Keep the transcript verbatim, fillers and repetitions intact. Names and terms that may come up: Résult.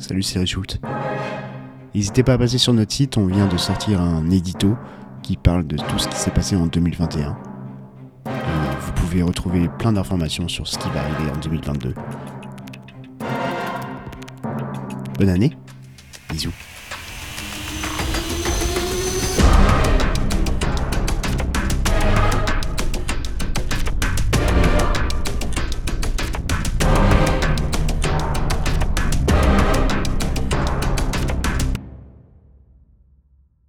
Salut, c'est Résult. N'hésitez pas à passer sur notre site, on vient de sortir un édito qui parle de tout ce qui s'est passé en deux mille vingt et un. Et vous pouvez retrouver plein d'informations sur ce qui va arriver en deux mille vingt-deux. Bonne année, bisous.